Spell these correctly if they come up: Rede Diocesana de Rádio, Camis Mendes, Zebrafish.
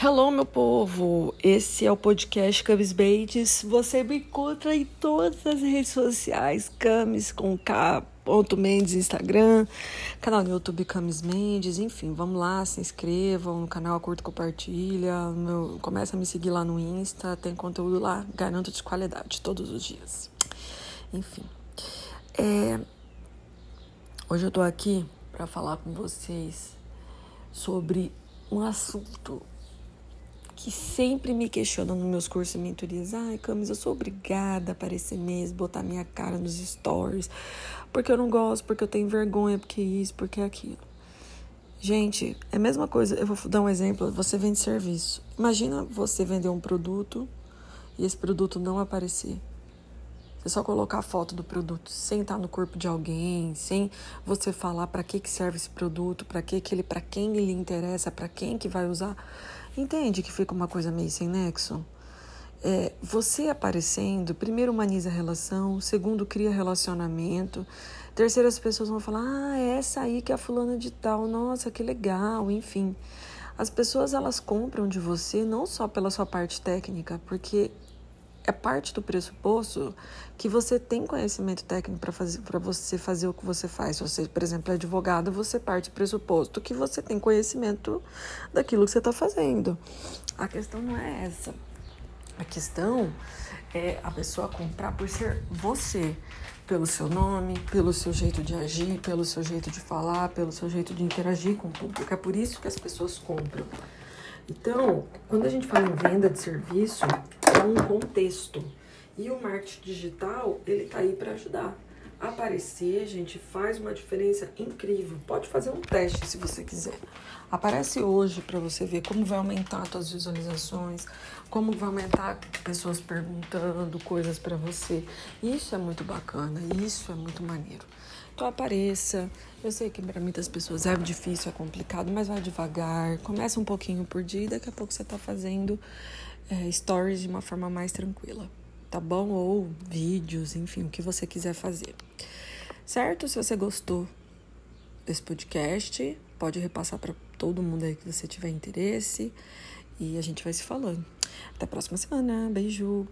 Hello, meu povo! Esse é o podcast Camis Mendes. Você me encontra em todas as redes sociais, Camis com K. Mendes, Instagram, canal no YouTube Camis Mendes, enfim, vamos lá, se inscrevam no canal, curta, compartilha, começa a me seguir lá no Insta, tem conteúdo lá, garanto de qualidade, todos os dias. Enfim, hoje eu tô aqui pra falar com vocês sobre um assunto que sempre me questionam nos meus cursos e mentorias. Ai, Camis, eu sou obrigada a aparecer mesmo, botar minha cara nos stories, porque eu não gosto, porque eu tenho vergonha, porque isso, porque aquilo. Gente, é a mesma coisa, eu vou dar um exemplo, você vende serviço. Imagina você vender um produto e esse produto não aparecer. Você só colocar a foto do produto sem estar no corpo de alguém, sem você falar para que serve esse produto, para quem ele interessa, para quem que vai usar. Entende que fica uma coisa meio sem nexo? Você aparecendo, primeiro humaniza a relação, segundo cria relacionamento, terceiro as pessoas vão falar, é essa aí que é a fulana de tal, nossa, que legal, enfim. As pessoas, elas compram de você não só pela sua parte técnica, porque é parte do pressuposto que você tem conhecimento técnico para você fazer o que você faz. Se você, por exemplo, é advogado, você parte do pressuposto que você tem conhecimento daquilo que você está fazendo. A questão não é essa. A questão é a pessoa comprar por ser você, pelo seu nome, pelo seu jeito de agir, pelo seu jeito de falar, pelo seu jeito de interagir com o público. É por isso que as pessoas compram. Então, quando a gente fala em venda de serviço, é um contexto. E o marketing digital, ele tá aí para ajudar. Aparecer, gente, faz uma diferença incrível. Pode fazer um teste se você quiser. Aparece hoje para você ver como vai aumentar as suas visualizações, como vai aumentar pessoas perguntando coisas para você. Isso é muito bacana, isso é muito maneiro. Então apareça. Eu sei que para muitas pessoas é difícil, é complicado, mas vai devagar. Começa um pouquinho por dia e daqui a pouco você tá fazendo stories de uma forma mais tranquila, tá bom? Ou vídeos, enfim, o que você quiser fazer. Certo? Se você gostou desse podcast, pode repassar para todo mundo aí que você tiver interesse e a gente vai se falando. Até a próxima semana. Beijo!